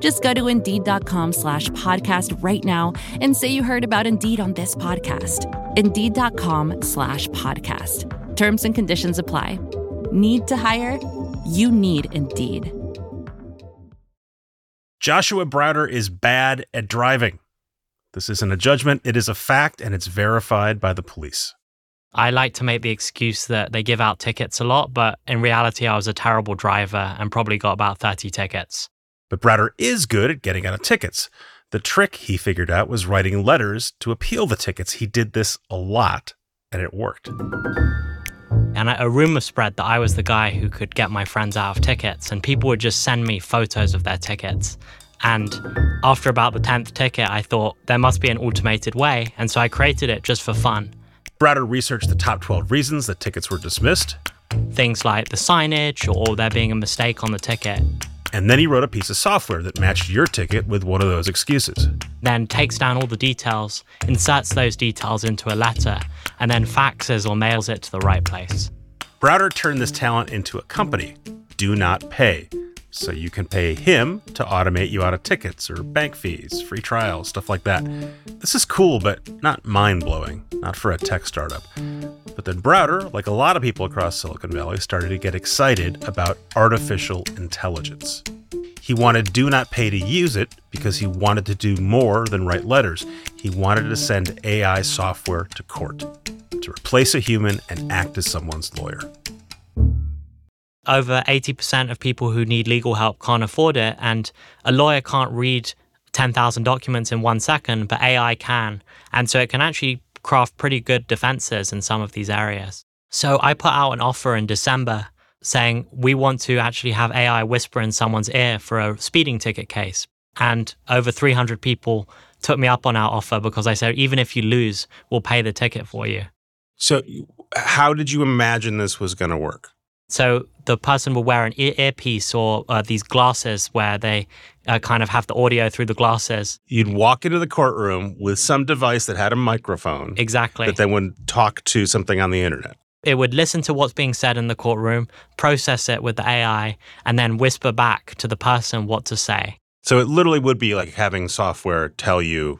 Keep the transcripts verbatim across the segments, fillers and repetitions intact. Just go to Indeed.com slash podcast right now and say you heard about Indeed on this podcast. Indeed.com slash podcast. Terms and conditions apply. Need to hire? You need Indeed. Joshua Browder is bad at driving. This isn't a judgment. It is a fact, and it's verified by the police. I like to make the excuse that they give out tickets a lot, but in reality, I was a terrible driver and probably got about thirty tickets. But Browder is good at getting out of tickets. The trick he figured out was writing letters to appeal the tickets. He did this a lot, and it worked. And a rumor spread that I was the guy who could get my friends out of tickets, and people would just send me photos of their tickets. And after about the tenth ticket, I thought there must be an automated way, and so I created it just for fun. Browder researched the top twelve reasons that tickets were dismissed. Things like the signage or there being a mistake on the ticket. And then he wrote a piece of software that matched your ticket with one of those excuses. Then takes down all the details, inserts those details into a letter, and then faxes or mails it to the right place. Browder turned this talent into a company, DoNotPay, so you can pay him to automate you out of tickets or bank fees, free trials, stuff like that. This is cool, but not mind-blowing, not for a tech startup. But then Browder, like a lot of people across Silicon Valley, started to get excited about artificial intelligence. He wanted DoNotPay to use it because he wanted to do more than write letters. He wanted to send A I software to court, to replace a human and act as someone's lawyer. Over eighty percent of people who need legal help can't afford it, and a lawyer can't read ten thousand documents in one second, but A I can. And so it can actually craft pretty good defenses in some of these areas. So I put out an offer in December saying, we want to actually have A I whisper in someone's ear for a speeding ticket case. And over three hundred people took me up on our offer because I said, even if you lose, we'll pay the ticket for you. So how did you imagine this was going to work? So the person will wear an ear- earpiece or uh, these glasses where they uh, kind of have the audio through the glasses. You'd walk into the courtroom with some device that had a microphone. Exactly. That then would talk to something on the internet. It would listen to what's being said in the courtroom, process it with the A I, and then whisper back to the person what to say. So it literally would be like having software tell you,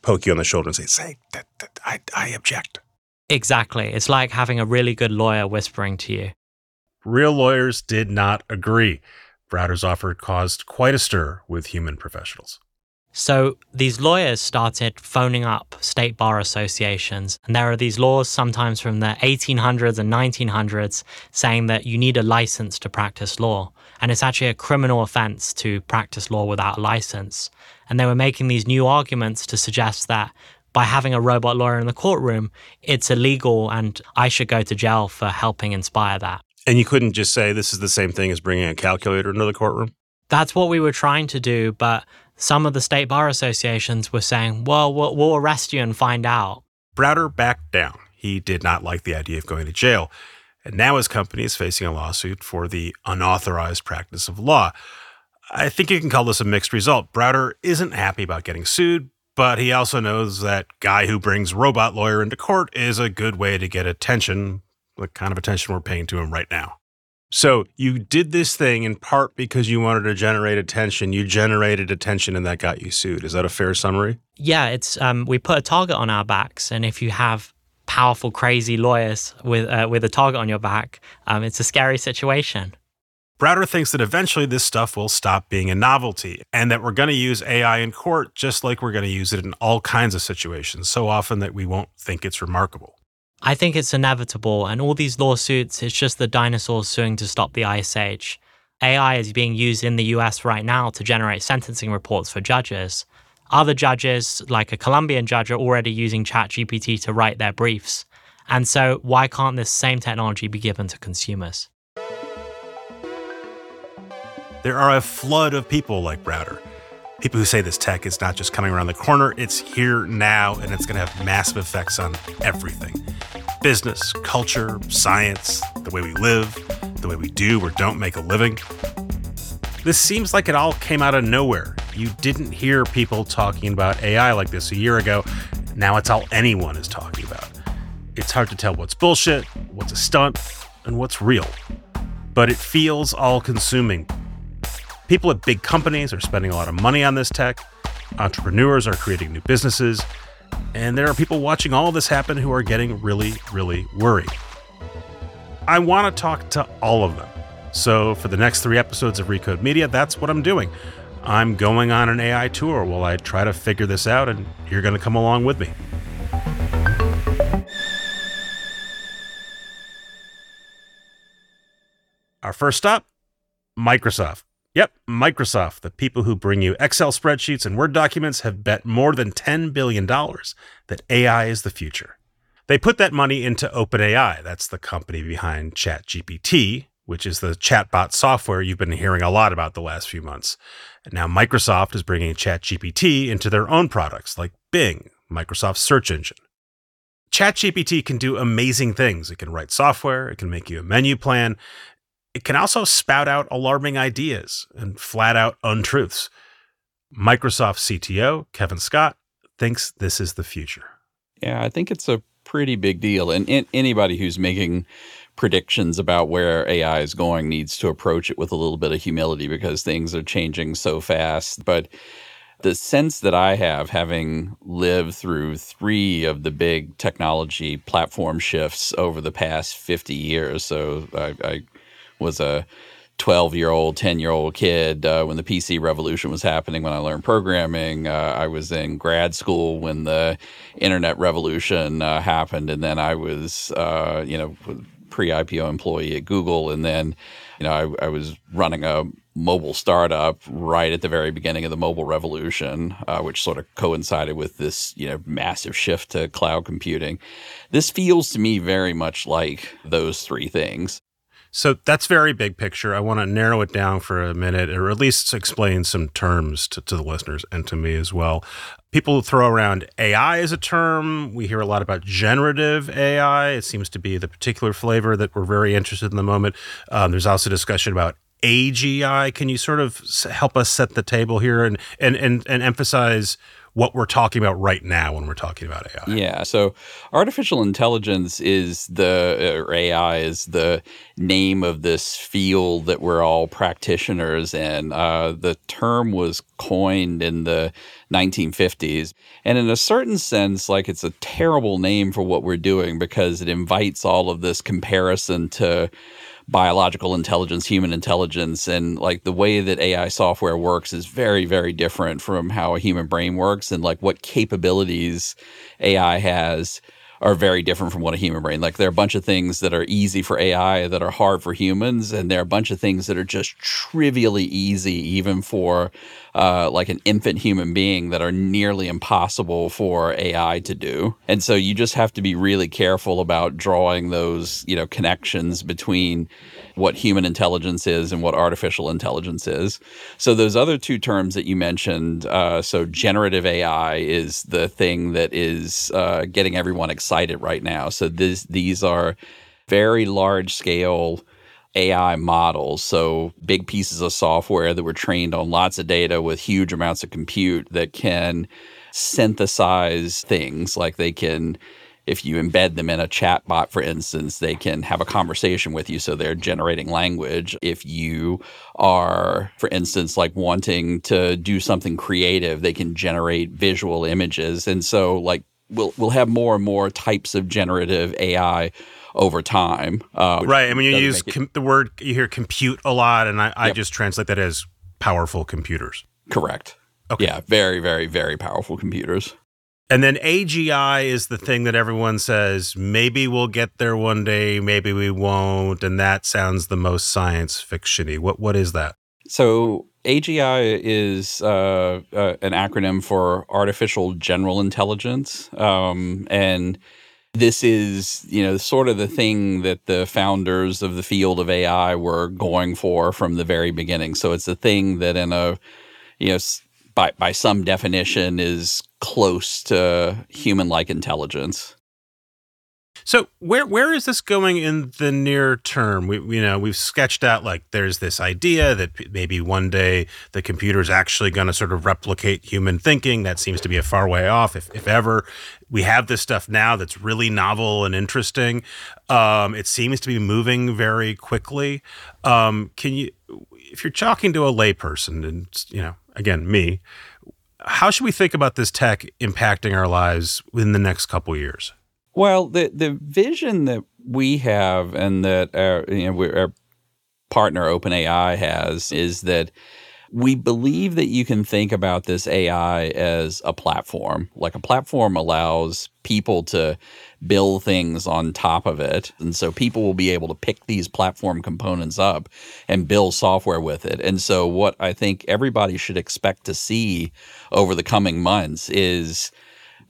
poke you on the shoulder and say, say, that, that, I, I object. Exactly. It's like having a really good lawyer whispering to you. Real lawyers did not agree. Browder's offer caused quite a stir with human professionals. So these lawyers started phoning up state bar associations. And there are these laws sometimes from the eighteen hundreds and nineteen hundreds saying that you need a license to practice law. And it's actually a criminal offense to practice law without a license. And they were making these new arguments to suggest that by having a robot lawyer in the courtroom, it's illegal and I should go to jail for helping inspire that. And you couldn't just say this is the same thing as bringing a calculator into the courtroom? That's what we were trying to do, but some of the state bar associations were saying, well, we'll, we'll arrest you and find out. Browder backed down. He did not like the idea of going to jail. And now his company is facing a lawsuit for the unauthorized practice of law. I think you can call this a mixed result. Browder isn't happy about getting sued, but he also knows that guy who brings robot lawyer into court is a good way to get attention, the kind of attention we're paying to him right now. So you did this thing in part because you wanted to generate attention. You generated attention and that got you sued. Is that a fair summary? Yeah, it's um, we put a target on our backs. And if you have powerful, crazy lawyers with uh, with a target on your back, um, it's a scary situation. Browder thinks that eventually this stuff will stop being a novelty and that we're going to use A I in court just like we're going to use it in all kinds of situations, so often that we won't think it's remarkable. I think it's inevitable, and all these lawsuits, it's just the dinosaurs suing to stop the Ice Age. A I is being used in the U S right now to generate sentencing reports for judges. Other judges, like a Colombian judge, are already using ChatGPT to write their briefs. And so why can't this same technology be given to consumers? There are a flood of people like Browder. People who say this tech is not just coming around the corner, it's here now, and it's going to have massive effects on everything. Business, culture, science, the way we live, the way we do or don't make a living. This seems like it all came out of nowhere. You didn't hear people talking about A I like this a year ago. Now it's all anyone is talking about. It's hard to tell what's bullshit, what's a stunt, and what's real. But it feels all-consuming. People at big companies are spending a lot of money on this tech. Entrepreneurs are creating new businesses. And there are people watching all of this happen who are getting really, really worried. I want to talk to all of them. So for the next three episodes of Recode Media, that's what I'm doing. I'm going on an A I tour while I try to figure this out, and you're going to come along with me. Our first stop, Microsoft. Yep, Microsoft, the people who bring you Excel spreadsheets and Word documents, have bet more than ten billion dollars that A I is the future. They put that money into OpenAI. That's the company behind ChatGPT, which is the chatbot software you've been hearing a lot about the last few months. And now Microsoft is bringing ChatGPT into their own products, like Bing, Microsoft's search engine. ChatGPT can do amazing things. It can write software. It can make you a menu plan. It can also spout out alarming ideas and flat-out untruths. Microsoft C T O, Kevin Scott, thinks this is the future. Yeah, I think it's a pretty big deal. And, and anybody who's making predictions about where A I is going needs to approach it with a little bit of humility because things are changing so fast. But the sense that I have, having lived through three of the big technology platform shifts over the past fifty years, so I... I was a twelve-year-old, ten-year-old kid uh, when the P C revolution was happening when I learned programming. Uh, I was in grad school when the internet revolution uh, happened, and then I was, uh, you know, pre-I P O employee at Google, and then, you know, I, I was running a mobile startup right at the very beginning of the mobile revolution, uh, which sort of coincided with this, you know, massive shift to cloud computing. This feels to me very much like those three things. So that's very big picture. I want to narrow it down for a minute, or at least explain some terms to, to the listeners and to me as well. People throw around A I as a term. We hear a lot about generative A I. It seems to be the particular flavor that we're very interested in the moment. Um, there's also discussion about A G I. Can you sort of help us set the table here and and and, and emphasize what we're talking about right now when we're talking about A I? Yeah, so artificial intelligence is the, or A I is the name of this field that we're all practitioners in. Uh, the term was coined in the nineteen fifties. And in a certain sense, like, it's a terrible name for what we're doing because it invites all of this comparison to biological intelligence, human intelligence, and like the way that A I software works is very, very different from how a human brain works, and like what capabilities A I has are very different from what a human brain. Like, there are a bunch of things that are easy for A I that are hard for humans, and there are a bunch of things that are just trivially easy even for uh, like an infant human being that are nearly impossible for A I to do. And so you just have to be really careful about drawing those, you know, connections between what human intelligence is and what artificial intelligence is. So those other two terms that you mentioned, uh, so generative A I is the thing that is uh, getting everyone excited right now. So this, these are very large-scale A I models, so big pieces of software that were trained on lots of data with huge amounts of compute that can synthesize things. Like, they can, if you embed them in a chatbot, for instance, they can have a conversation with you, so they're generating language. If you are, for instance, like wanting to do something creative, they can generate visual images. And so, like, we'll we'll have more and more types of generative A I over time. Uh, right. I mean, you use com- the word, you hear compute a lot, and I, I yep. just translate that as powerful computers. Correct. Okay. Yeah, very, very, very powerful computers. And then A G I is the thing that everyone says, maybe we'll get there one day, maybe we won't, and that sounds the most science fiction-y. What, what is that? So A G I is uh, uh, an acronym for Artificial General Intelligence, um, and this is, you know, sort of the thing that the founders of the field of A I were going for from the very beginning. So it's a thing that in a, you know, by, by some definition is close to human-like intelligence. So where where is this going in the near term? We you know we've sketched out like there's this idea that maybe one day the computer is actually going to sort of replicate human thinking. That seems to be a far way off, if if ever. We have this stuff now that's really novel and interesting. Um, it seems to be moving very quickly. Um, can you, if you're talking to a layperson, and you know again me, how should we think about this tech impacting our lives in the next couple of years? Well, the the vision that we have and that our, you know, we, our partner OpenAI has is that we believe that you can think about this A I as a platform. Like a platform allows people to build things on top of it. And so people will be able to pick these platform components up and build software with it. And so what I think everybody should expect to see over the coming months is,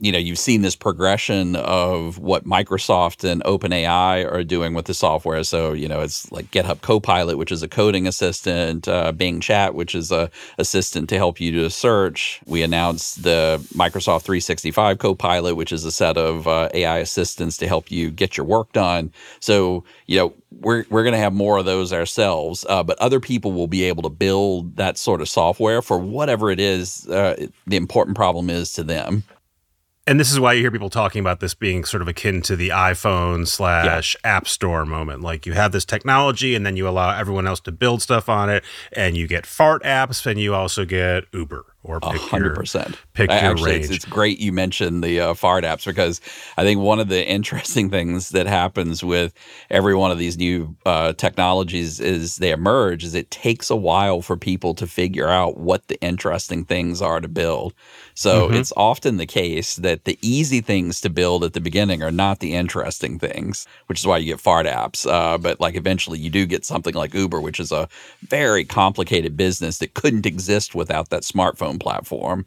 you know, you've seen this progression of what Microsoft and OpenAI are doing with the software. So, you know, it's like GitHub Copilot, which is a coding assistant, uh, Bing Chat, which is a assistant to help you do a search. We announced the Microsoft three sixty-five Copilot, which is a set of uh, A I assistants to help you get your work done. So, you know, we're we're going to have more of those ourselves, uh, but other people will be able to build that sort of software for whatever it is uh, the important problem is to them. And this is why you hear people talking about this being sort of akin to the iPhone slash yeah. App Store moment. Like you have this technology and then you allow everyone else to build stuff on it and you get fart apps and you also get Uber or pick one hundred percent. Your, pick Actually, your range. It's, it's great you mentioned the uh, fart apps because I think one of the interesting things that happens with every one of these new uh, technologies as they emerge is it takes a while for people to figure out what the interesting things are to build. So mm-hmm. it's often the case that the easy things to build at the beginning are not the interesting things, which is why you get fart apps. Uh, but like eventually you do get something like Uber, which is a very complicated business that couldn't exist without that smartphone platform.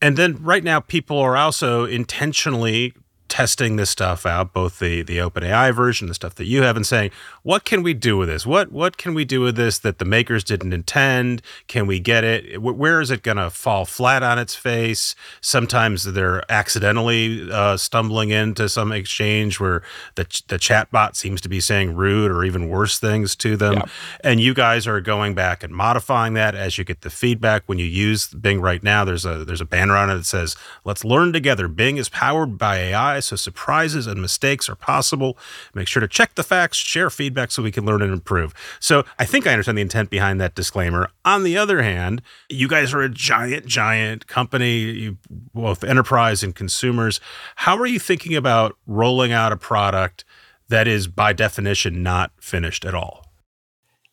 And then right now people are also intentionally testing this stuff out, both the the OpenAI version, the stuff that you have, and saying, what can we do with this? What what can we do with this that the makers didn't intend? Can we get it? Where is it going to fall flat on its face? Sometimes they're accidentally uh, stumbling into some exchange where the the chatbot seems to be saying rude or even worse things to them. Yeah. And you guys are going back and modifying that as you get the feedback. When you use Bing right now, there's a there's a banner on it that says, let's learn together. Bing is powered by A I. So surprises and mistakes are possible. Make sure to check the facts, share feedback so we can learn and improve. So I think I understand the intent behind that disclaimer. On the other hand, you guys are a giant, giant company, you, both enterprise and consumers. How are you thinking about rolling out a product that is by definition not finished at all?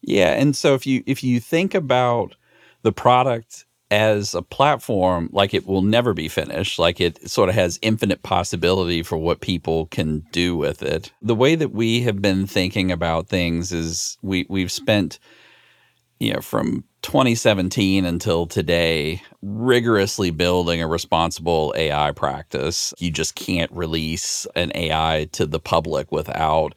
Yeah, and so if you if you think about the product as a platform, like it will never be finished, like it sort of has infinite possibility for what people can do with it. The way that we have been thinking about things is we, we've spent, you know, from twenty seventeen until today, rigorously building a responsible A I practice. You just can't release an A I to the public without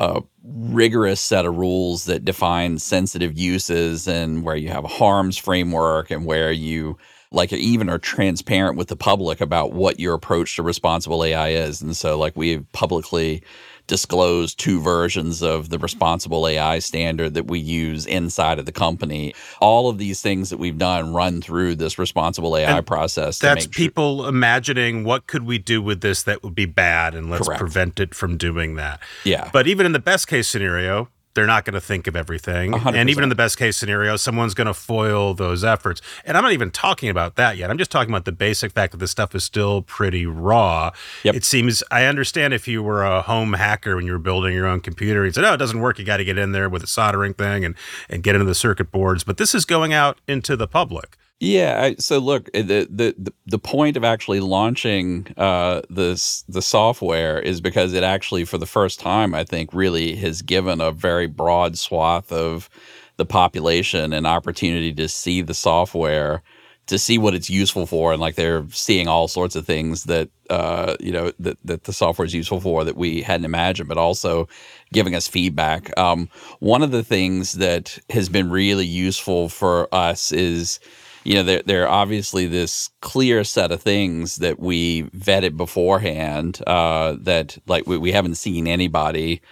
a rigorous set of rules that define sensitive uses and where you have a harms framework and where you like even are transparent with the public about what your approach to responsible A I is. And so like we've publicly disclosed two versions of the responsible A I standard that we use inside of the company. All of these things that we've done run through this responsible A I and process. To that's make sure. People imagining what could we do with this that would be bad and let's Correct. Prevent it from doing that. Yeah. But even in the best case scenario, they're not going to think of everything. one hundred percent. And even in the best case scenario, someone's going to foil those efforts. And I'm not even talking about that yet. I'm just talking about the basic fact that this stuff is still pretty raw. Yep. It seems, I understand if you were a home hacker when you were building your own computer, you said, oh, it doesn't work. You got to get in there with a soldering thing and, and get into the circuit boards. But this is going out into the public. Yeah. I, so look, the the the point of actually launching uh, this the software is because it actually, for the first time, I think, really has given a very broad swath of the population an opportunity to see the software, to see what it's useful for, and like they're seeing all sorts of things that uh, you know that that the software is useful for that we hadn't imagined, but also giving us feedback. Um, one of the things that has been really useful for us is you know, there, there are obviously this clear set of things that we vetted beforehand uh, that, like, we, we haven't seen anybody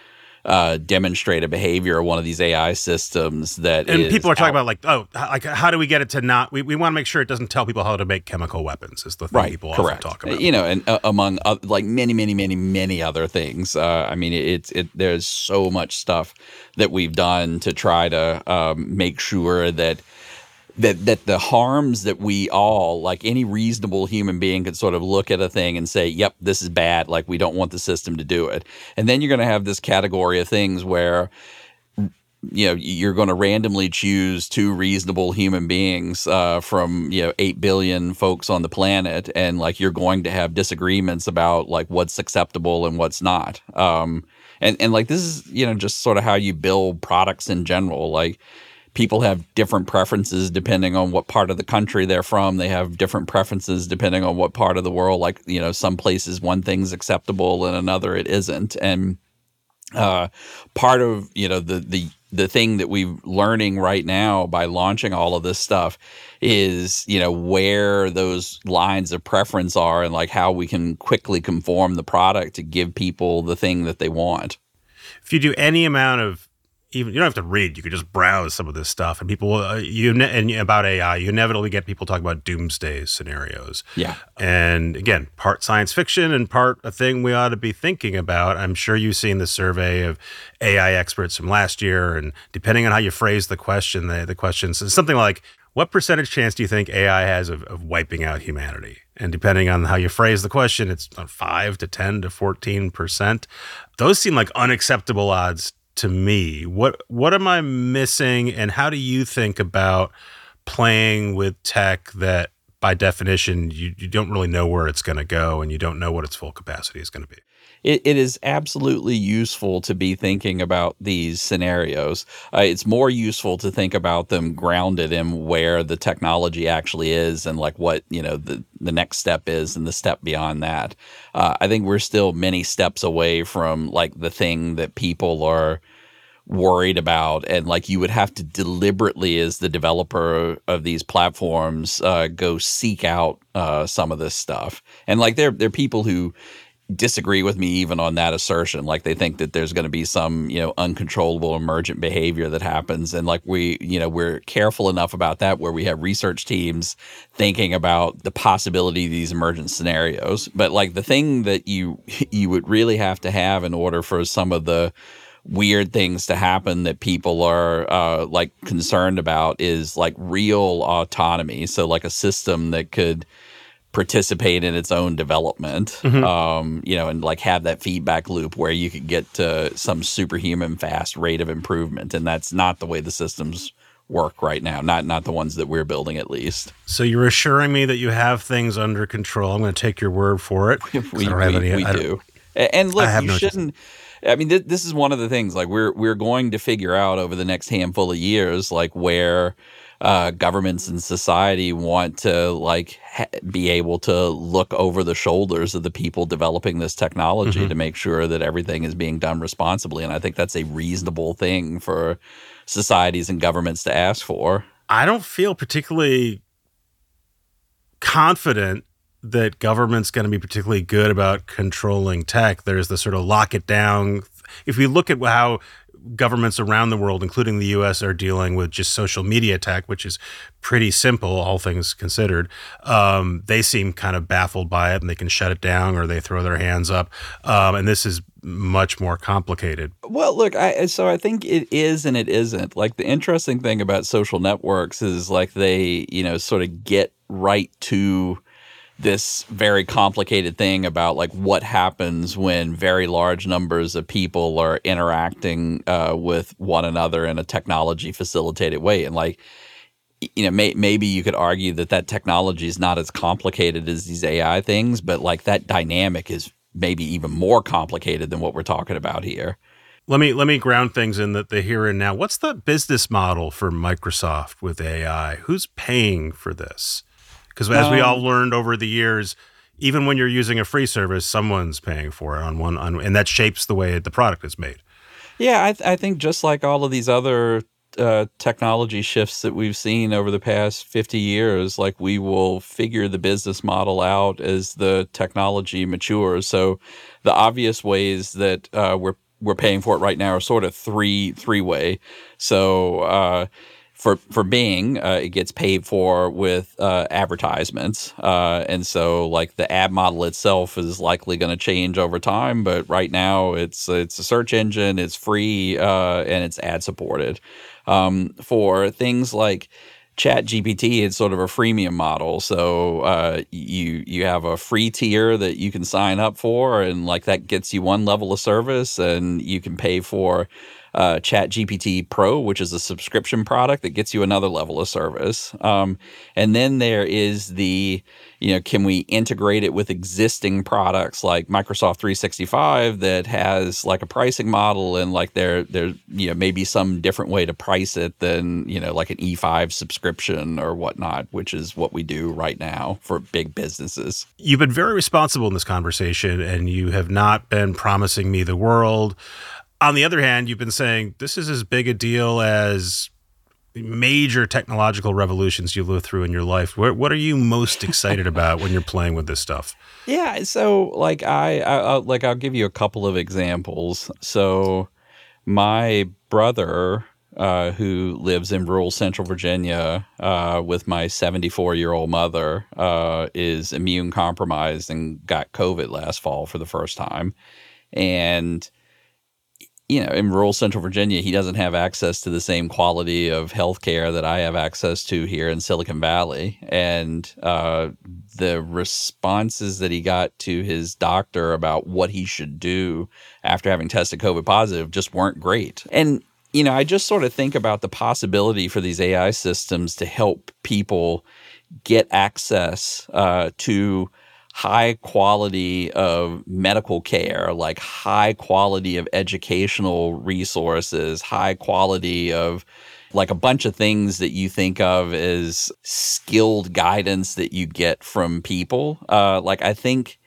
uh, demonstrate a behavior of one of these A I systems that and is people are talking out. about, like, oh, like, how do we get it to not, we, we want to make sure it doesn't tell people how to make chemical weapons is the thing right, people correct. often talk about. You know, and uh, among, uh, like, many, many, many, many other things. Uh, I mean, it's it, there's so much stuff that we've done to try to um, make sure that That that the harms that we all, like any reasonable human being, could sort of look at a thing and say, yep, this is bad, like we don't want the system to do it. And then you're going to have this category of things where, you know, you're going to randomly choose two reasonable human beings uh, from, you know, eight billion folks on the planet. And, like, you're going to have disagreements about, like, what's acceptable and what's not. Um, and, and like, this is, you know, just sort of how you build products in general, like. People have different preferences depending on what part of the country they're from. They have different preferences depending on what part of the world. Like, you know, some places one thing's acceptable and another it isn't. And uh, part of, you know, the the the thing that we're learning right now by launching all of this stuff is, you know, where those lines of preference are and, like, how we can quickly conform the product to give people the thing that they want. If you do any amount of Even you don't have to read; you could just browse some of this stuff, and people uh, you ne- and about A I, you inevitably get people talking about doomsday scenarios. Yeah, and again, part science fiction and part a thing we ought to be thinking about. I'm sure you've seen the survey of A I experts from last year, and depending on how you phrase the question, the the questions is something like, "What percentage chance do you think A I has of, of wiping out humanity?" And depending on how you phrase the question, it's five to ten to fourteen percent. Those seem like unacceptable odds. To me, what what am I missing, and how do you think about playing with tech that, by definition, you, you don't really know where it's going to go, and you don't know what its full capacity is going to be? It, it is absolutely useful to be thinking about these scenarios. Uh, it's more useful to think about them grounded in where the technology actually is and, like, what, you know, the, the next step is and the step beyond that. Uh, I think we're still many steps away from, like, the thing that people are worried about, and, like, you would have to deliberately, as the developer of these platforms, uh, go seek out uh, some of this stuff. And, like, there, there are people who disagree with me even on that assertion. Like, they think that there's going to be some, you know, uncontrollable emergent behavior that happens. And, like, we, you know, we're careful enough about that where we have research teams thinking about the possibility of these emergent scenarios. But, like, the thing that you, you would really have to have in order for some of the weird things to happen that people are uh, like concerned about is, like, real autonomy. So, like, a system that could participate in its own development, mm-hmm. um, you know, and, like, have that feedback loop where you could get to some superhuman fast rate of improvement. And that's not the way the systems work right now, not not the ones that we're building, at least. So you're assuring me that you have things under control. I'm going to take your word for it. we I don't we, any, we I don't, do. And look, you no shouldn't. I mean, th- this is one of the things, like, we're we're going to figure out over the next handful of years, like, where uh, governments and society want to, like, ha- be able to look over the shoulders of the people developing this technology mm-hmm. to make sure that everything is being done responsibly. And I think that's a reasonable thing for societies and governments to ask for. I don't feel particularly confident that government's going to be particularly good about controlling tech. There's the sort of lock it down. If we look at how governments around the world, including the U S, are dealing with just social media tech, which is pretty simple, all things considered, um, they seem kind of baffled by it, and they can shut it down or they throw their hands up. Um, and this is much more complicated. Well, look, I, so I think it is and it isn't. Like, the interesting thing about social networks is, like, they, you know, sort of get right to this very complicated thing about, like, what happens when very large numbers of people are interacting uh, with one another in a technology-facilitated way. And, like, you know, may, maybe you could argue that that technology is not as complicated as these A I things, but, like, that dynamic is maybe even more complicated than what we're talking about here. Let me let me ground things in the, the here and now. What's the business model for Microsoft with A I? Who's paying for this? Because as we all learned over the years, even when you're using a free service, someone's paying for it on one, on, and that shapes the way the product is made. Yeah, I, th- I think just like all of these other uh, technology shifts that we've seen over the past fifty years. Like, we will figure the business model out as the technology matures. So the obvious ways that uh, we're we're paying for it right now are sort of three three way. So uh, for for Bing, uh, it gets paid for with uh, advertisements, uh, and so like the ad model itself is likely going to change over time. But right now, it's it's a search engine, it's free, uh, and it's ad supported. Um, for things like ChatGPT, it's sort of a freemium model. So uh, you you have a free tier that you can sign up for, and like that gets you one level of service, and you can pay for uh, ChatGPT Pro, which is a subscription product that gets you another level of service. Um, and then there is the, you know, can we integrate it with existing products like Microsoft three sixty-five that has like a pricing model, and like there there you know maybe some different way to price it than, you know, like an E five subscription or whatnot, which is what we do right now for big businesses. You've been very responsible in this conversation, and you have not been promising me the world. On the other hand, you've been saying this is as big a deal as major technological revolutions you live through in your life. What, what are you most excited about when you're playing with this stuff? Yeah, so like I, I, I like I'll give you a couple of examples. So my brother, uh, who lives in rural Central Virginia uh, with my seventy-four-year-old mother, uh, is immune compromised and got COVID last fall for the first time, and you know, in rural Central Virginia, he doesn't have access to the same quality of healthcare that I have access to here in Silicon Valley. And uh, the responses that he got to his doctor about what he should do after having tested COVID positive just weren't great. And, you know, I just sort of think about the possibility for these A I systems to help people get access uh, to high quality of medical care, like high quality of educational resources, high quality of like a bunch of things that you think of as skilled guidance that you get from people. Uh, like I think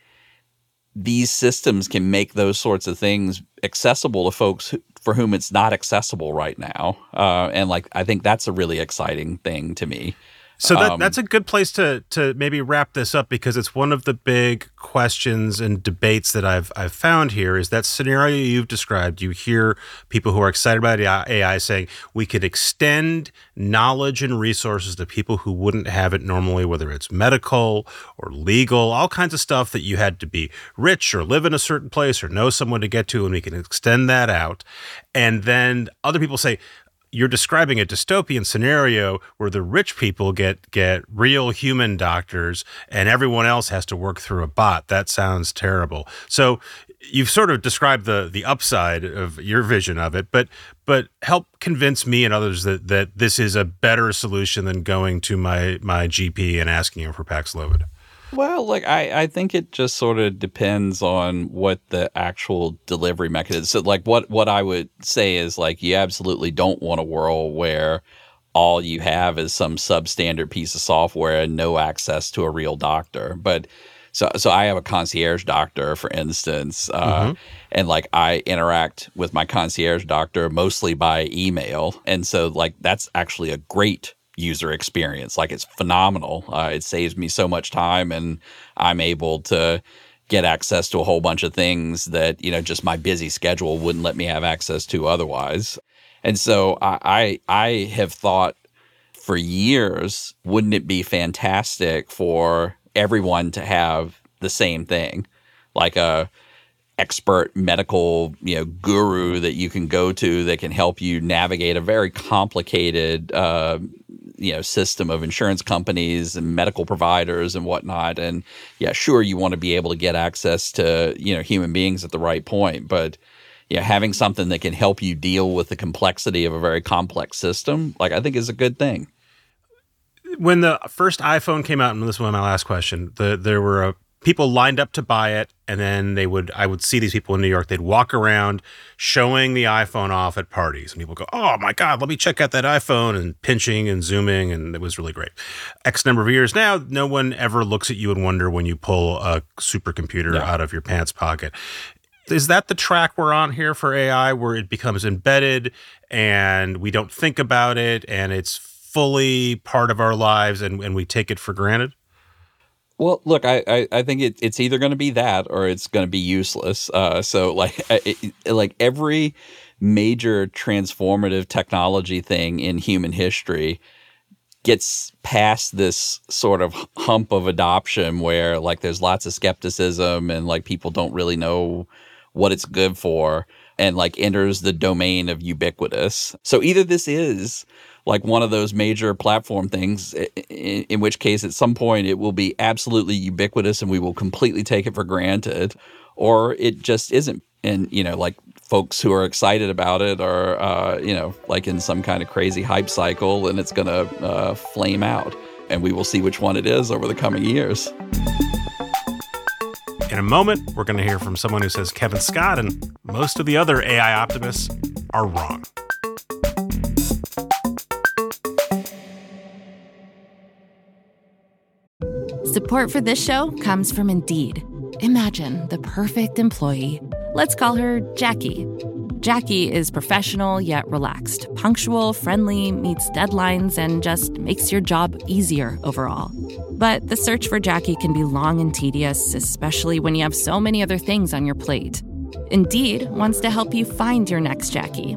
these systems can make those sorts of things accessible to folks who, for whom it's not accessible right now. Uh, and like I think that's a really exciting thing to me. So that, that's a good place to to maybe wrap this up, because it's one of the big questions and debates that I've I've found here is that scenario you've described. You hear people who are excited about A I saying we could extend knowledge and resources to people who wouldn't have it normally, whether it's medical or legal, all kinds of stuff that you had to be rich or live in a certain place or know someone to get to, and we can extend that out. And then other people say, you're describing a dystopian scenario where the rich people get get real human doctors and everyone else has to work through a bot. That sounds terrible. So you've sort of described the the upside of your vision of it, but but help convince me and others that that this is a better solution than going to my my G P and asking him for Paxlovid. Well, like I, I think it just sort of depends on what the actual delivery mechanism is. So like what, what I would say is like you absolutely don't want a world where all you have is some substandard piece of software and no access to a real doctor. But so so I have a concierge doctor, for instance, uh, mm-hmm. and like I interact with my concierge doctor mostly by email. And so like that's actually a great user experience. Like it's phenomenal. Uh, it saves me so much time, and I'm able to get access to a whole bunch of things that, you know, just my busy schedule wouldn't let me have access to otherwise. And so I I, I have thought for years, wouldn't it be fantastic for everyone to have the same thing? Like a expert medical, you know, guru that you can go to that can help you navigate a very complicated uh, you know, system of insurance companies and medical providers and whatnot. And yeah, sure, you want to be able to get access to, you know, human beings at the right point, but yeah, having something that can help you deal with the complexity of a very complex system, like I think is a good thing. When the first iPhone came out, and this was my last question, the, there were a people lined up to buy it, and then they would, I would see these people in New York, they'd walk around showing the iPhone off at parties, and people go, oh my God, let me check out that iPhone, and pinching and zooming, and it was really great. X number of years now, no one ever looks at you and wonder when you pull a supercomputer yeah. out of your pants pocket. Is that the track we're on here for A I, where it becomes embedded and we don't think about it and it's fully part of our lives and, and we take it for granted? Well, look, I, I, I think it, it's either going to be that or it's going to be useless. Uh, so like it, like every major transformative technology thing in human history gets past this sort of hump of adoption where like there's lots of skepticism and like people don't really know what it's good for, and like enters the domain of ubiquitous. So either this is like one of those major platform things, in, in which case at some point it will be absolutely ubiquitous and we will completely take it for granted, or it just isn't. And, you know, like folks who are excited about it are, uh, you know, like in some kind of crazy hype cycle, and it's going to uh, flame out. And we will see which one it is over the coming years. In a moment, we're going to hear from someone who says Kevin Scott and most of the other A I optimists are wrong. Support for this show comes from Indeed. Imagine the perfect employee. Let's call her Jackie. Jackie is professional yet relaxed, punctual, friendly, meets deadlines, and just makes your job easier overall. But the search for Jackie can be long and tedious, especially when you have so many other things on your plate. Indeed wants to help you find your next Jackie.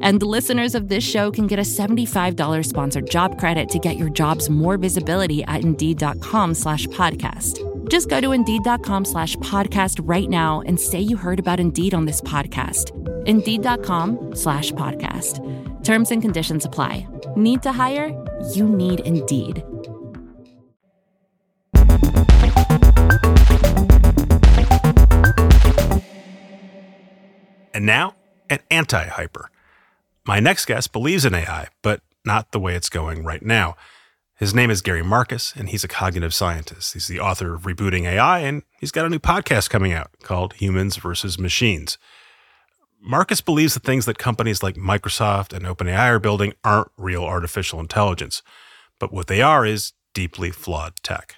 And listeners of this show can get a seventy-five dollars sponsored job credit to get your jobs more visibility at Indeed.com slash podcast. Just go to Indeed.com slash podcast right now and say you heard about Indeed on this podcast. Indeed.com slash podcast. Terms and conditions apply. Need to hire? You need Indeed. And now, an anti-hyper. My next guest believes in A I, but not the way it's going right now. His name is Gary Marcus, and he's a cognitive scientist. He's the author of Rebooting A I, and he's got a new podcast coming out called Humans versus Machines. Marcus believes the things that companies like Microsoft and OpenAI are building aren't real artificial intelligence, but what they are is deeply flawed tech.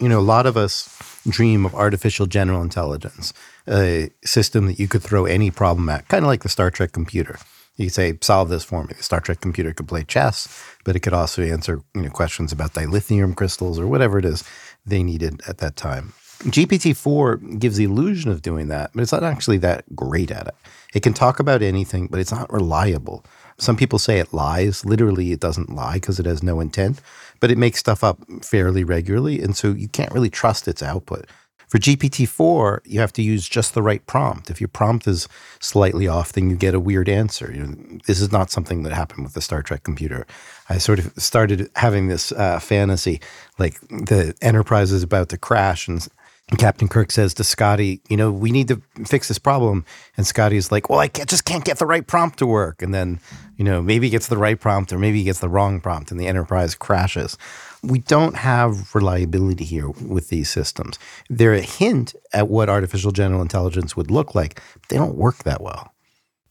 You know, a lot of us dream of artificial general intelligence, a system that you could throw any problem at, kind of like the Star Trek computer. You could say, solve this for me. The Star Trek computer could play chess, but it could also answer, you know, questions about dilithium crystals or whatever it is they needed at that time. G P T four gives the illusion of doing that, but it's not actually that great at it. It can talk about anything, but it's not reliable. Some people say it lies. Literally, it doesn't lie because it has no intent, but it makes stuff up fairly regularly, and so you can't really trust its output. For G P T four, you have to use just the right prompt. If your prompt is slightly off, then you get a weird answer. You know, this is not something that happened with the Star Trek computer. I sort of started having this uh, fantasy, like the Enterprise is about to crash, and And Captain Kirk says to Scotty, you know, we need to fix this problem. And Scotty's like, well, I can't, just can't get the right prompt to work. And then, you know, maybe he gets the right prompt or maybe he gets the wrong prompt and the Enterprise crashes. We don't have reliability here with these systems. They're a hint at what artificial general intelligence would look like, but they don't work that well.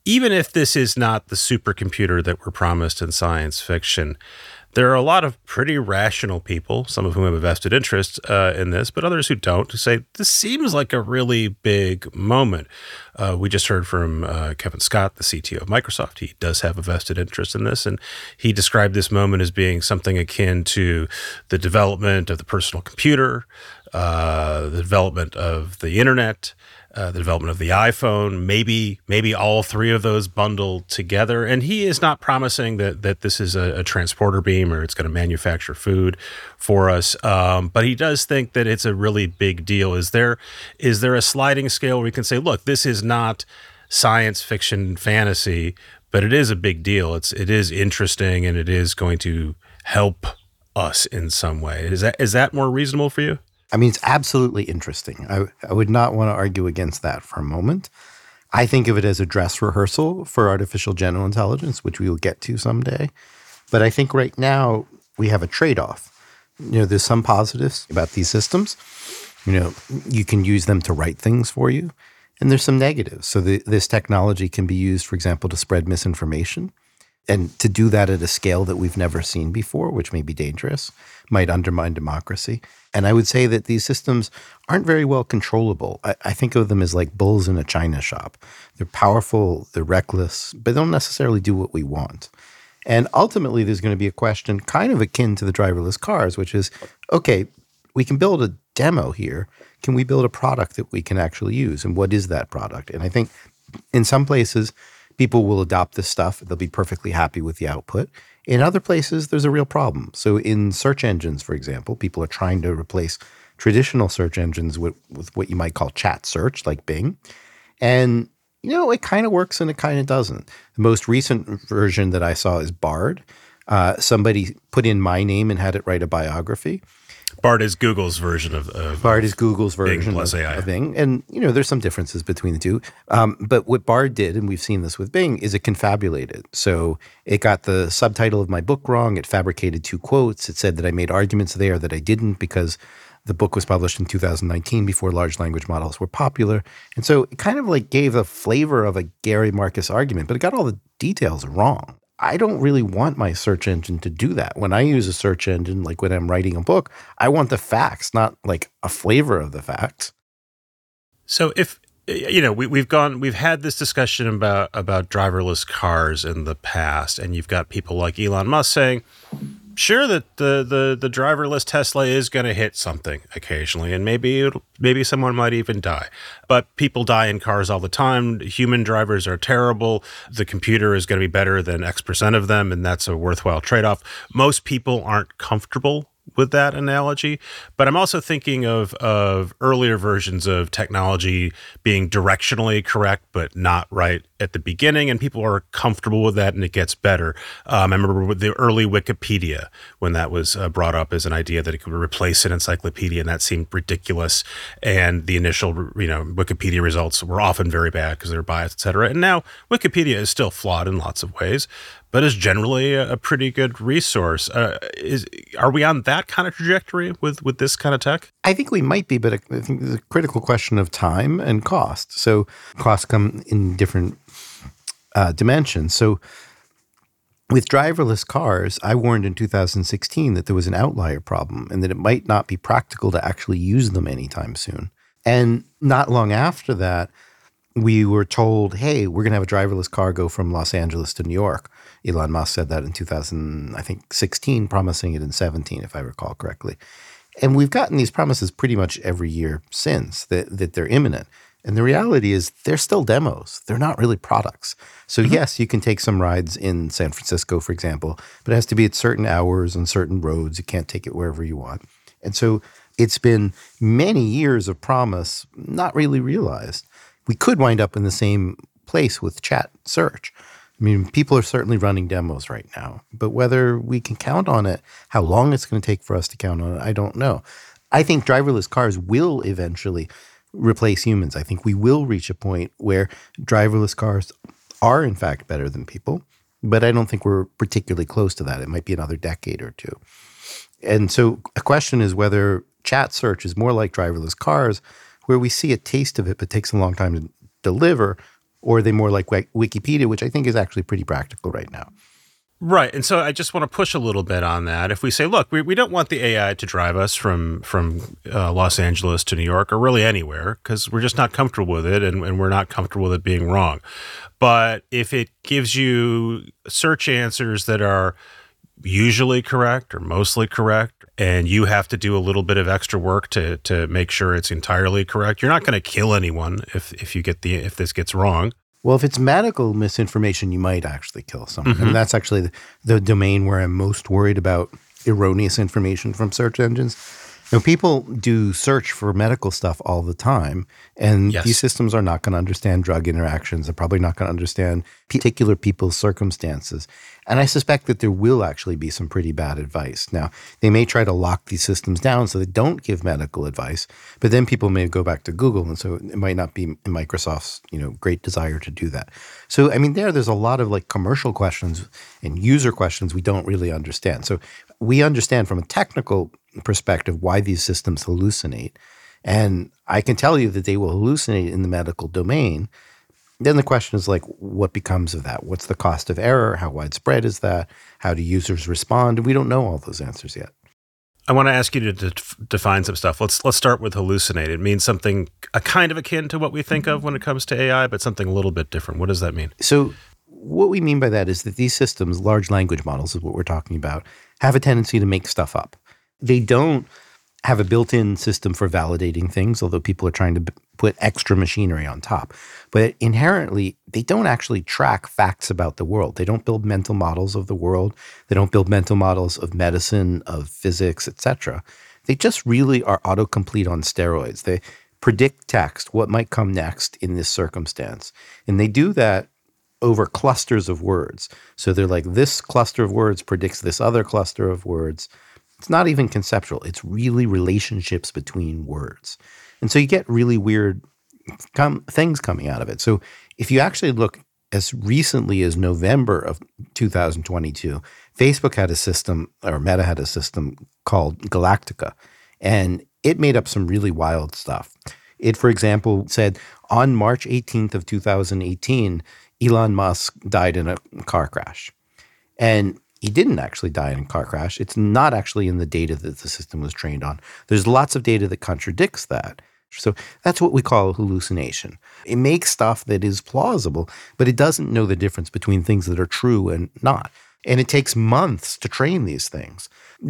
Even if this is not the supercomputer that we're promised in science fiction, there are a lot of pretty rational people, some of whom have a vested interest uh, in this, but others who don't, who say, this seems like a really big moment. Uh, we just heard from uh, Kevin Scott, the C T O of Microsoft. He does have a vested interest in this, and he described this moment as being something akin to the development of the personal computer, uh, the development of the internet, Uh, the development of the iPhone, maybe maybe all three of those bundled together. And he is not promising that that this is a, a transporter beam or it's going to manufacture food for us. Um, but he does think that it's a really big deal. Is there is there a sliding scale where we can say, look, this is not science fiction fantasy, but it is a big deal. It's it is interesting and it is going to help us in some way. Is that is that more reasonable for you? I mean, it's absolutely interesting. I, I would not want to argue against that for a moment. I think of it as a dress rehearsal for artificial general intelligence, which we will get to someday. But I think right now we have a trade-off. You know, there's some positives about these systems. You know, you can use them to write things for you. And there's some negatives. So the, this technology can be used, for example, to spread misinformation and to do that at a scale that we've never seen before, which may be dangerous, might undermine democracy. And I would say that these systems aren't very well controllable. I, I think of them as like bulls in a china shop. They're powerful, they're reckless, but they don't necessarily do what we want. And ultimately, there's going to be a question kind of akin to the driverless cars, which is, okay, we can build a demo here. Can we build a product that we can actually use? And what is that product? And I think in some places, people will adopt this stuff. They'll be perfectly happy with the output. In other places, there's a real problem. So in search engines, for example, people are trying to replace traditional search engines with, with what you might call chat search, like Bing. And, you know, it kind of works and it kind of doesn't. The most recent version that I saw is Bard. Uh, somebody put in my name and had it write a biography. Bard is Google's version of, of Bard is Google's version plus A I. Of Bing, and you know there's some differences between the two. Um, but what Bard did, and we've seen this with Bing, is it confabulated. So it got the subtitle of my book wrong. It fabricated two quotes. It said that I made arguments there that I didn't because the book was published in two thousand nineteen before large language models were popular. And so it kind of like gave a flavor of a Gary Marcus argument, but it got all the details wrong. I don't really want my search engine to do that. When I use a search engine, like when I'm writing a book, I want the facts, not like a flavor of the facts. So if, you know, we, we've gone, we've had this discussion about, about driverless cars in the past, and you've got people like Elon Musk saying, sure that the, the, the driverless Tesla is going to hit something occasionally, and maybe it'll, maybe someone might even die. But people die in cars all the time. Human drivers are terrible. The computer is going to be better than X percent of them, and that's a worthwhile trade-off. Most people aren't comfortable with that analogy. But I'm also thinking of of earlier versions of technology being directionally correct, but not right at the beginning. And people are comfortable with that, and it gets better. Um, I remember with the early Wikipedia, when that was uh, brought up as an idea that it could replace an encyclopedia, and that seemed ridiculous. And the initial you know, Wikipedia results were often very bad because they were biased, et cetera. And now Wikipedia is still flawed in lots of ways, but is generally a pretty good resource. Uh, is are we on that kind of trajectory with, with this kind of tech? I think we might be, but I think there's a critical question of time and cost. So costs come in different uh, dimensions. So with driverless cars, I warned in two thousand sixteen that there was an outlier problem and that it might not be practical to actually use them anytime soon. And not long after that, we were told, hey, we're going to have a driverless car go from Los Angeles to New York. Elon Musk said that in two thousand, I think, sixteen, promising it in seventeen, if I recall correctly. And we've gotten these promises pretty much every year since that, that they're imminent. And the reality is they're still demos. They're not really products. So mm-hmm. yes, you can take some rides in San Francisco, for example, but it has to be at certain hours on certain roads. You can't take it wherever you want. And so it's been many years of promise, not really realized. We could wind up in the same place with chat search. I mean, people are certainly running demos right now, but whether we can count on it, how long it's going to take for us to count on it, I don't know. I think driverless cars will eventually replace humans. I think we will reach a point where driverless cars are, in fact, better than people, but I don't think we're particularly close to that. It might be another decade or two. And so a question is whether chat search is more like driverless cars, where we see a taste of it but takes a long time to deliver, or are they more like Wikipedia, which I think is actually pretty practical right now? Right. And so I just want to push a little bit on that. If we say, look, we, we don't want the A I to drive us from from uh, Los Angeles to New York or really anywhere because we're just not comfortable with it and, and we're not comfortable with it being wrong. But if it gives you search answers that are usually correct or mostly correct, and you have to do a little bit of extra work to to make sure it's entirely correct, you're not going to kill anyone if if you get the if this gets wrong. Well, if it's medical misinformation, you might actually kill someone. Mm-hmm. And that's actually the, the domain where I'm most worried about erroneous information from search engines. Now, people do search for medical stuff all the time, and yes. these systems are not going to understand drug interactions. They're probably not going to understand particular people's circumstances. And I suspect that there will actually be some pretty bad advice. Now, they may try to lock these systems down so they don't give medical advice, but then people may go back to Google, and so it might not be Microsoft's, you know, great desire to do that. So, I mean, there, there's a lot of like commercial questions and user questions we don't really understand. So we understand from a technical perspective why these systems hallucinate. And I can tell you that they will hallucinate in the medical domain. Then the question is like, what becomes of that? What's the cost of error? How widespread is that? How do users respond? We don't know all those answers yet. I want to ask you to de- define some stuff. Let's let's start with hallucinate. It means something a kind of akin to what we think of when it comes to A I, but something a little bit different. What does that mean? So what we mean by that is that these systems, large language models is what we're talking about, have a tendency to make stuff up. They don't have a built-in system for validating things, although people are trying to put extra machinery on top. But inherently, they don't actually track facts about the world. They don't build mental models of the world. They don't build mental models of medicine, of physics, et cetera. They just really are autocomplete on steroids. They predict text, what might come next in this circumstance. And they do that over clusters of words. So they're like, this cluster of words predicts this other cluster of words. It's not even conceptual. It's really relationships between words. And so you get really weird com- things coming out of it. So if you actually look as recently as November of two thousand twenty-two, Facebook had a system, or Meta had a system called Galactica, and it made up some really wild stuff. It, for example, said on March eighteenth of two thousand eighteen, Elon Musk died in a car crash. And he didn't actually die in a car crash. It's not actually in the data that the system was trained on. There's lots of data that contradicts that. So that's what we call hallucination. It makes stuff that is plausible, but it doesn't know the difference between things that are true and not. And it takes months to train these things.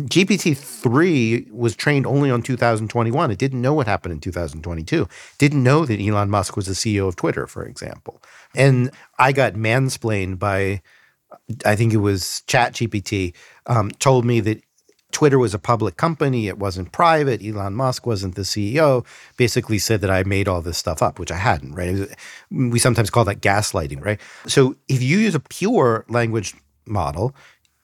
G P T three was trained only on two thousand twenty-one. It didn't know what happened in two thousand twenty-two. It didn't know that Elon Musk was the C E O of Twitter, for example. And I got mansplained by... I think it was ChatGPT, um, told me that Twitter was a public company. It wasn't private. Elon Musk wasn't the C E O. Basically said that I made all this stuff up, which I hadn't, right? We sometimes call that gaslighting, right? So if you use a pure language model,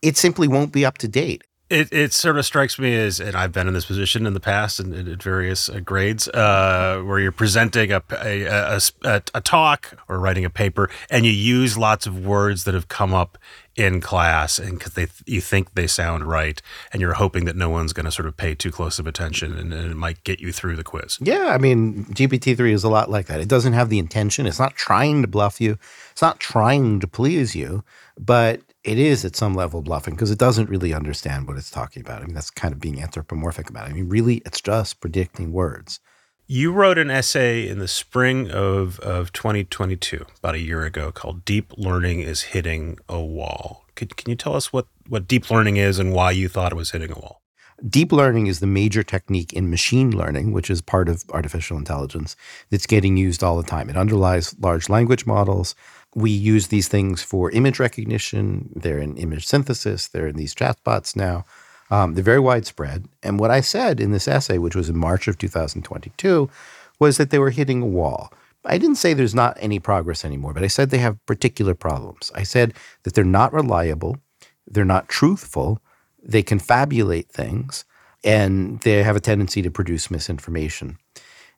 it simply won't be up to date. It it sort of strikes me as, and I've been in this position in the past and at various uh, grades, uh, where you're presenting a a, a a a talk or writing a paper, and you use lots of words that have come up in class, and because they you think they sound right, and you're hoping that no one's going to sort of pay too close of attention, and, and it might get you through the quiz. Yeah, I mean, G P T three is a lot like that. It doesn't have the intention. It's not trying to bluff you. It's not trying to please you, but it is at some level bluffing because it doesn't really understand what it's talking about. I mean, that's kind of being anthropomorphic about it. I mean, really, it's just predicting words. You wrote an essay in the spring of, of twenty twenty-two, about a year ago, called Deep Learning is Hitting a Wall. Could, can you tell us what, what deep learning is and why you thought it was hitting a wall? Deep learning is the major technique in machine learning, which is part of artificial intelligence, that's getting used all the time. It underlies large language models. We use these things for image recognition. They're in image synthesis. They're in these chatbots now. Um, they're very widespread. And what I said in this essay, which was in March of two thousand twenty-two, was that they were hitting a wall. I didn't say there's not any progress anymore, but I said they have particular problems. I said that they're not reliable. They're not truthful. They confabulate things, and they have a tendency to produce misinformation.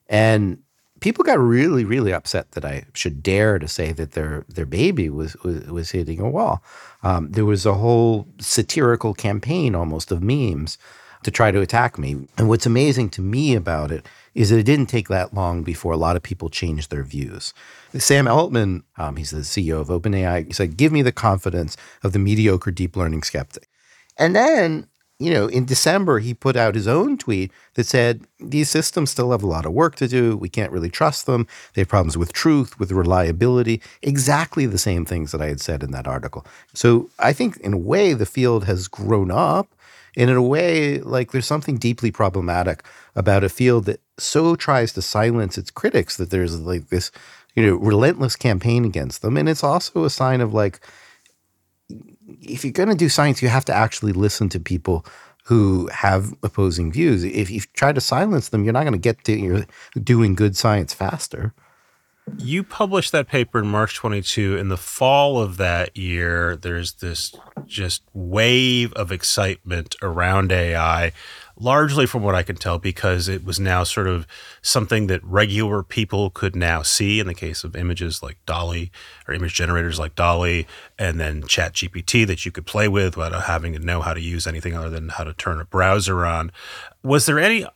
And people got really, really upset that I should dare to say that their their baby was was, was hitting a wall. Um, there was a whole satirical campaign almost of memes to try to attack me. And what's amazing to me about it is that it didn't take that long before a lot of people changed their views. Sam Altman, um, he's the C E O of OpenAI, he said, give me the confidence of the mediocre deep learning skeptic. And then, you know, in December, he put out his own tweet that said, these systems still have a lot of work to do. We can't really trust them. They have problems with truth, with reliability, exactly the same things that I had said in that article. So I think in a way, the field has grown up. And in a way, like there's something deeply problematic about a field that so tries to silence its critics that there's like this, you know, relentless campaign against them. And it's also a sign of like, if you're going to do science, you have to actually listen to people who have opposing views. If you try to silence them, you're not going to get to you're doing good science faster. You published that paper in March twenty-two. In the fall of that year, there's this just wave of excitement around A I, largely from what I can tell, because it was now sort of something that regular people could now see in the case of images like Dolly or image generators like Dolly, and then ChatGPT that you could play with without having to know how to use anything other than how to turn a browser on. Was there any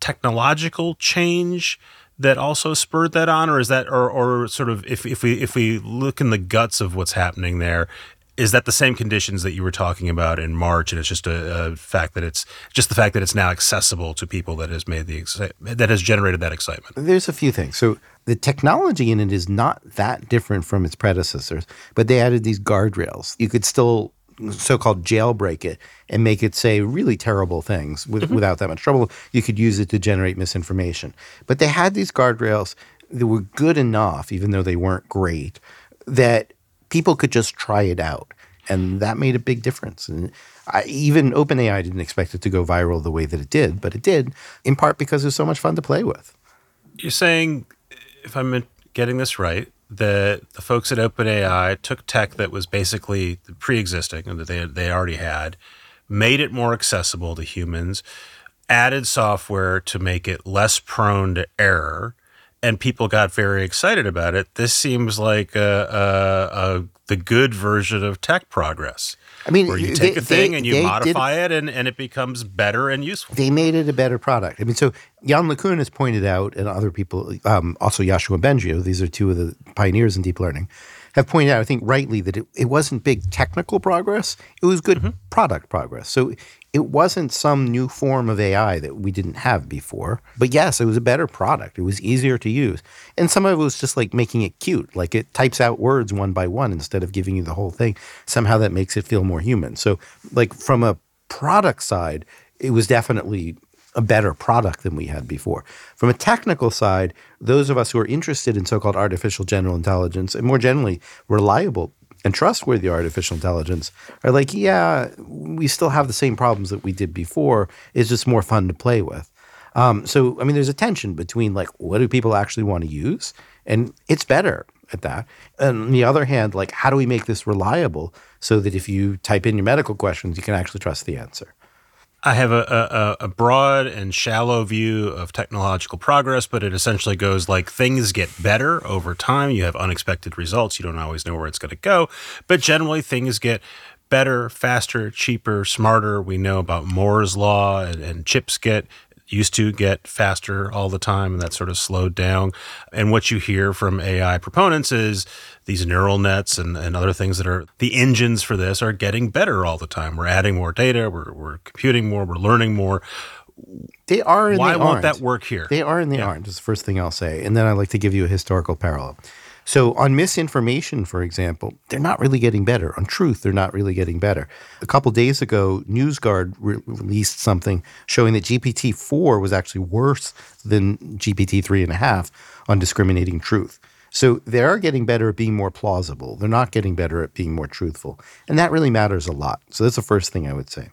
technological change that also spurred that on, or is that, or, or sort of, if if we if we look in the guts of what's happening there, is that the same conditions that you were talking about in March, and it's just a, a fact that it's just the fact that it's now accessible to people that has made the exci- that has generated that excitement? There's a few things. So the technology in it is not that different from its predecessors, but they added these guardrails. You could still so-called jailbreak it and make it say really terrible things with, mm-hmm. without that much trouble. You could use it to generate misinformation. But they had these guardrails that were good enough, even though they weren't great, that people could just try it out. And that made a big difference. And I, even OpenAI didn't expect it to go viral the way that it did, but it did, in part because it was so much fun to play with. You're saying, if I'm getting this right, The the folks at OpenAI took tech that was basically pre-existing and that they they already had, made it more accessible to humans, added software to make it less prone to error, and people got very excited about it. This seems like a, a, a the good version of tech progress. I mean, where you take they, a thing they, and you they modify did, it and, and it becomes better and useful. They made it a better product. I mean, so Yann LeCun has pointed out, and other people, um, also Yoshua Bengio, these are two of the pioneers in deep learning, have pointed out, I think rightly, that it, it wasn't big technical progress. It was good mm-hmm. product progress. So it wasn't some new form of A I that we didn't have before. But yes, it was a better product. It was easier to use. And some of it was just like making it cute. Like it types out words one by one instead of giving you the whole thing. Somehow that makes it feel more human. So like from a product side, it was definitely a better product than we had before. From a technical side, those of us who are interested in so-called artificial general intelligence and more generally reliable and trustworthy artificial intelligence are like, yeah, we still have the same problems that we did before. It's just more fun to play with. Um, so, I mean, there's a tension between like, what do people actually want to use? And it's better at that. And on the other hand, like, how do we make this reliable so that if you type in your medical questions, you can actually trust the answer? I have a, a, a broad and shallow view of technological progress, but it essentially goes like things get better over time. You have unexpected results. You don't always know where it's going to go, but generally things get better, faster, cheaper, smarter. We know about Moore's law and, and chips get used to get faster all the time, and that sort of slowed down. And what you hear from A I proponents is these neural nets and, and other things that are the engines for this are getting better all the time. We're adding more data, we're, we're computing more, we're learning more. They are and Why they won't aren't. that work here? They are and they yeah. aren't is the first thing I'll say. And then I'd like to give you a historical parallel. So on misinformation, for example, they're not really getting better. On truth, they're not really getting better. A couple days ago, NewsGuard re- released something showing that G P T four was actually worse than G P T three and a half on discriminating truth. So they are getting better at being more plausible. They're not getting better at being more truthful. And that really matters a lot. So that's the first thing I would say.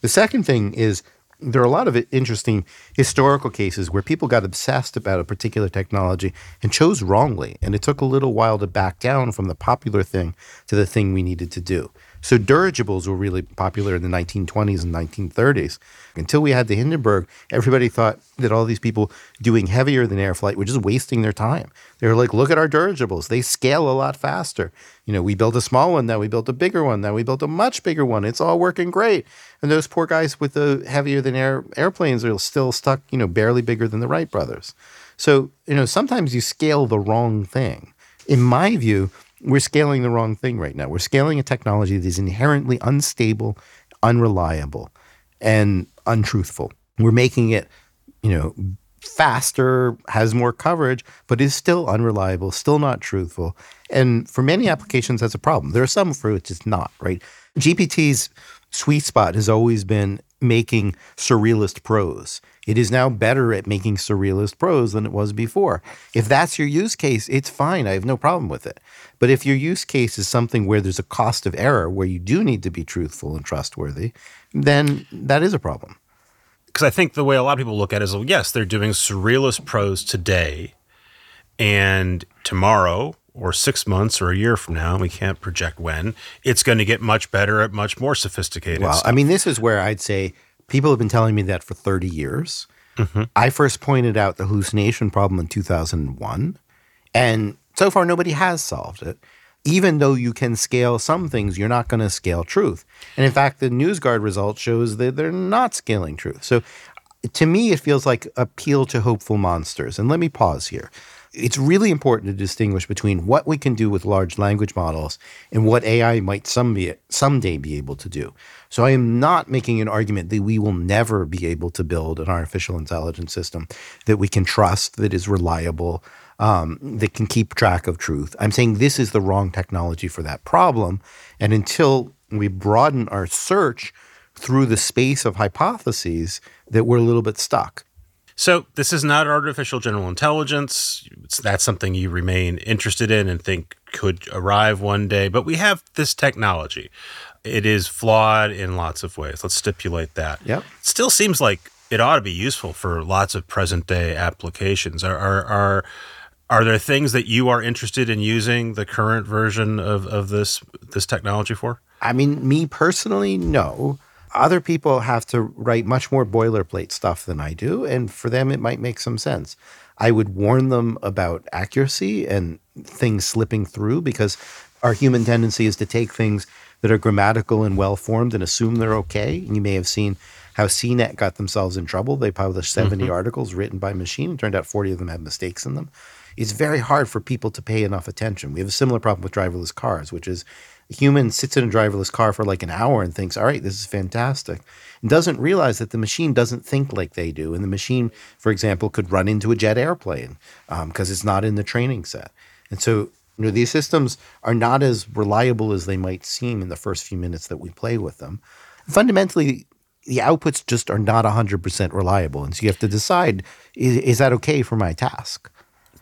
The second thing is there are a lot of interesting historical cases where people got obsessed about a particular technology and chose wrongly, and it took a little while to back down from the popular thing to the thing we needed to do. So dirigibles were really popular in the nineteen twenties and nineteen thirties. Until we had the Hindenburg, everybody thought that all these people doing heavier than air flight were just wasting their time. They were like, look at our dirigibles. They scale a lot faster. You know, we built a small one, now we built a bigger one, now we built a much bigger one. It's all working great. And those poor guys with the heavier than air airplanes are still stuck, you know, barely bigger than the Wright brothers. So, you know, sometimes you scale the wrong thing. In my view, we're scaling the wrong thing right now. We're scaling a technology that is inherently unstable, unreliable, and untruthful. We're making it, you know, faster, has more coverage, but is still unreliable, still not truthful. And for many applications, that's a problem. There are some for which it's not, right? G P T's sweet spot has always been making surrealist prose. It is now better at making surrealist prose than it was before. If that's your use case, it's fine. I have no problem with it. But if your use case is something where there's a cost of error, where you do need to be truthful and trustworthy, then that is a problem. Because I think the way a lot of people look at it is, well, yes, they're doing surrealist prose today, and tomorrow or six months or a year from now, we can't project when, it's going to get much better at much more sophisticated well, stuff. I mean, this is where I'd say people have been telling me that for thirty years. Mm-hmm. I first pointed out the hallucination problem in two thousand one, and so far nobody has solved it. Even though you can scale some things, you're not going to scale truth. And in fact, the NewsGuard result shows that they're not scaling truth. So to me, it feels like appeal to hopeful monsters. And let me pause here. It's really important to distinguish between what we can do with large language models and what A I might some be, someday be able to do. So I am not making an argument that we will never be able to build an artificial intelligence system that we can trust, that is reliable, um, that can keep track of truth. I'm saying this is the wrong technology for that problem. And until we broaden our search through the space of hypotheses, that we're a little bit stuck. So this is not artificial general intelligence. It's, that's something you remain interested in and think could arrive one day. But we have this technology. It is flawed in lots of ways. Let's stipulate that. Yep. It still seems like it ought to be useful for lots of present-day applications. Are, are, are, are there things that you are interested in using the current version of, of this, this technology for? I mean, me personally, no. Other people have to write much more boilerplate stuff than I do, and for them it might make some sense. I would warn them about accuracy and things slipping through, because our human tendency is to take things that are grammatical and well-formed and assume they're okay. You may have seen how C net got themselves in trouble. They published seventy mm-hmm. articles written by machine. It turned out forty of them had mistakes in them. It's very hard for people to pay enough attention. We have a similar problem with driverless cars, which is a human sits in a driverless car for like an hour and thinks, all right, this is fantastic, and doesn't realize that the machine doesn't think like they do. And the machine, for example, could run into a jet airplane because um, it's not in the training set. And so, you know, these systems are not as reliable as they might seem in the first few minutes that we play with them. Fundamentally, the outputs just are not one hundred percent reliable. And so you have to decide, is, is that okay for my task?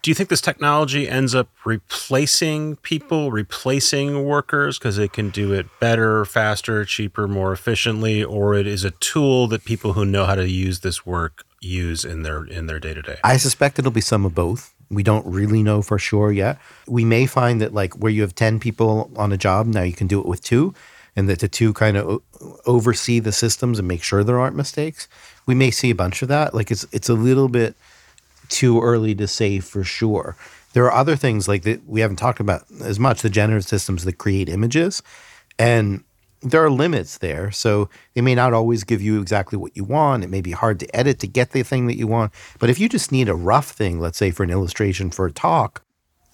Do you think this technology ends up replacing people, replacing workers because it can do it better, faster, cheaper, more efficiently, or it is a tool that people who know how to use this work use in their in their day-to-day? I suspect it'll be some of both. We don't really know for sure yet. We may find that like where you have ten people on a job, now you can do it with two, and that the two kind of oversee the systems and make sure there aren't mistakes. We may see a bunch of that. Like it's it's a little bit too early to say for sure. There are other things like that we haven't talked about as much, the generative systems that create images. And there are limits there. So they may not always give you exactly what you want. It may be hard to edit to get the thing that you want. But if you just need a rough thing, let's say for an illustration for a talk,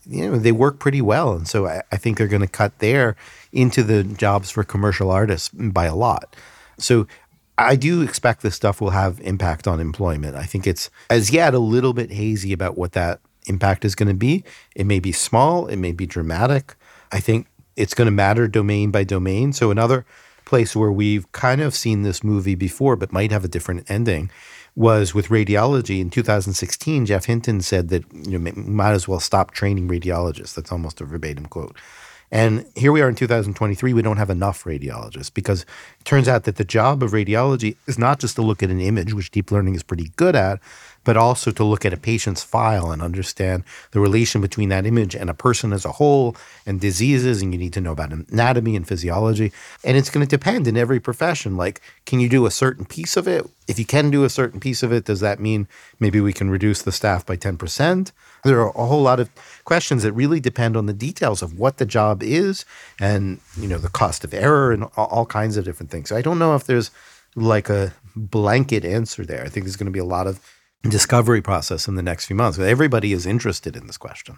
you know, they work pretty well. And so I, I think they're going to cut there into the jobs for commercial artists by a lot. So I do expect this stuff will have impact on employment. I think it's as yet a little bit hazy about what that impact is going to be. It may be small. It may be dramatic. I think it's going to matter domain by domain. So another place where we've kind of seen this movie before but might have a different ending was with radiology. In two thousand sixteen, Jeff Hinton said that you know, might as well stop training radiologists. That's almost a verbatim quote. And here we are in two thousand twenty-three, we don't have enough radiologists because it turns out that the job of radiology is not just to look at an image, which deep learning is pretty good at, but also to look at a patient's file and understand the relation between that image and a person as a whole and diseases, and you need to know about anatomy and physiology. And it's going to depend in every profession. Like, can you do a certain piece of it? If you can do a certain piece of it, does that mean maybe we can reduce the staff by ten percent? There are a whole lot of questions that really depend on the details of what the job is and, you know, the cost of error and all kinds of different things. So I don't know if there's like a blanket answer there. I think there's going to be a lot of discovery process in the next few months. Everybody is interested in this question.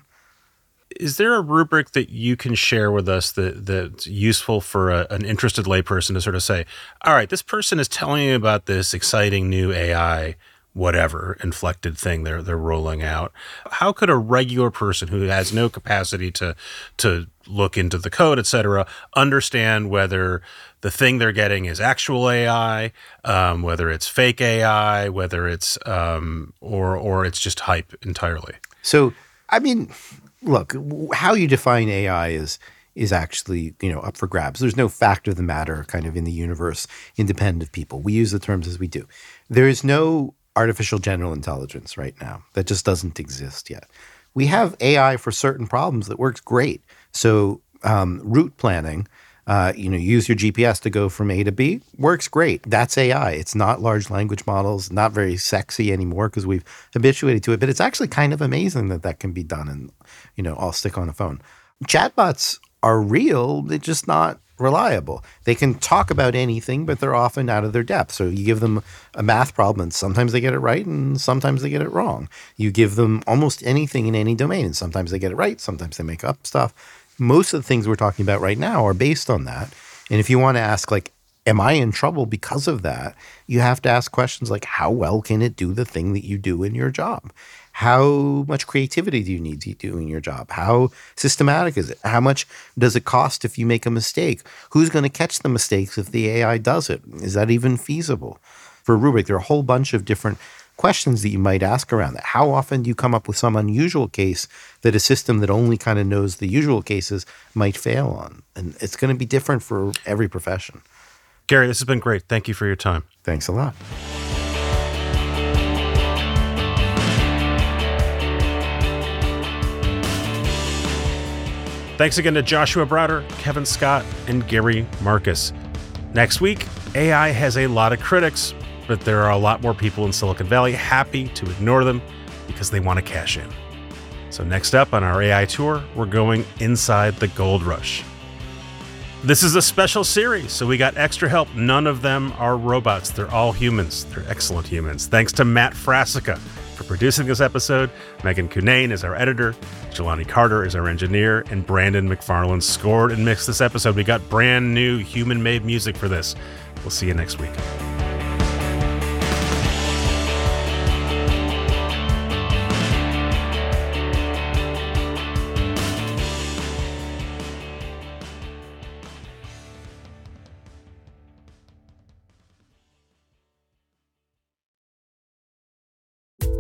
Is there a rubric that you can share with us that that's useful for a, an interested layperson to sort of say, all right, this person is telling you about this exciting new A I, whatever inflected thing they're they're rolling out. How could a regular person who has no capacity to to look into the code, et cetera, understand whether the thing they're getting is actual A I, um, whether it's fake A I, whether it's um, or or it's just hype entirely. So, I mean, look, how you define A I is is actually, you know, up for grabs. There's no fact of the matter kind of in the universe independent of people. We use the terms as we do. There is no artificial general intelligence right now. That just doesn't exist yet. We have A I for certain problems that works great. So um, route planning, uh, you know, use your G P S to go from A to B, works great. That's A I. It's not large language models, not very sexy anymore because we've habituated to it. But it's actually kind of amazing that that can be done and, you know, all stick on a phone. Chatbots are real. They're just not reliable. They can talk about anything, but they're often out of their depth. So you give them a math problem, and sometimes they get it right, and sometimes they get it wrong. You give them almost anything in any domain, and sometimes they get it right, sometimes they make up stuff. Most of the things we're talking about right now are based on that. And if you want to ask, like, am I in trouble because of that? You have to ask questions like, how well can it do the thing that you do in your job? How much creativity do you need to do in your job? How systematic is it? How much does it cost if you make a mistake? Who's going to catch the mistakes if the A I does it? Is that even feasible? For Rubrik, there are a whole bunch of different questions that you might ask around that. How often do you come up with some unusual case that a system that only kind of knows the usual cases might fail on? And it's going to be different for every profession. Gary, this has been great. Thank you for your time. Thanks a lot. Thanks again to Joshua Browder, Kevin Scott, and Gary Marcus. Next week, A I has a lot of critics, but there are a lot more people in Silicon Valley happy to ignore them because they want to cash in. So next up on our A I tour, we're going inside the gold rush. This is a special series, so we got extra help. None of them are robots. They're all humans. They're excellent humans. Thanks to Matt Frassica for producing this episode. Megan Cunane is our editor. Jelani Carter is our engineer. And Brandon McFarland scored and mixed this episode. We got brand new human-made music for this. We'll see you next week.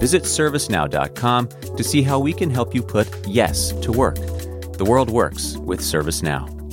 Visit service now dot com to see how we can help you put yes to work. The world works with ServiceNow.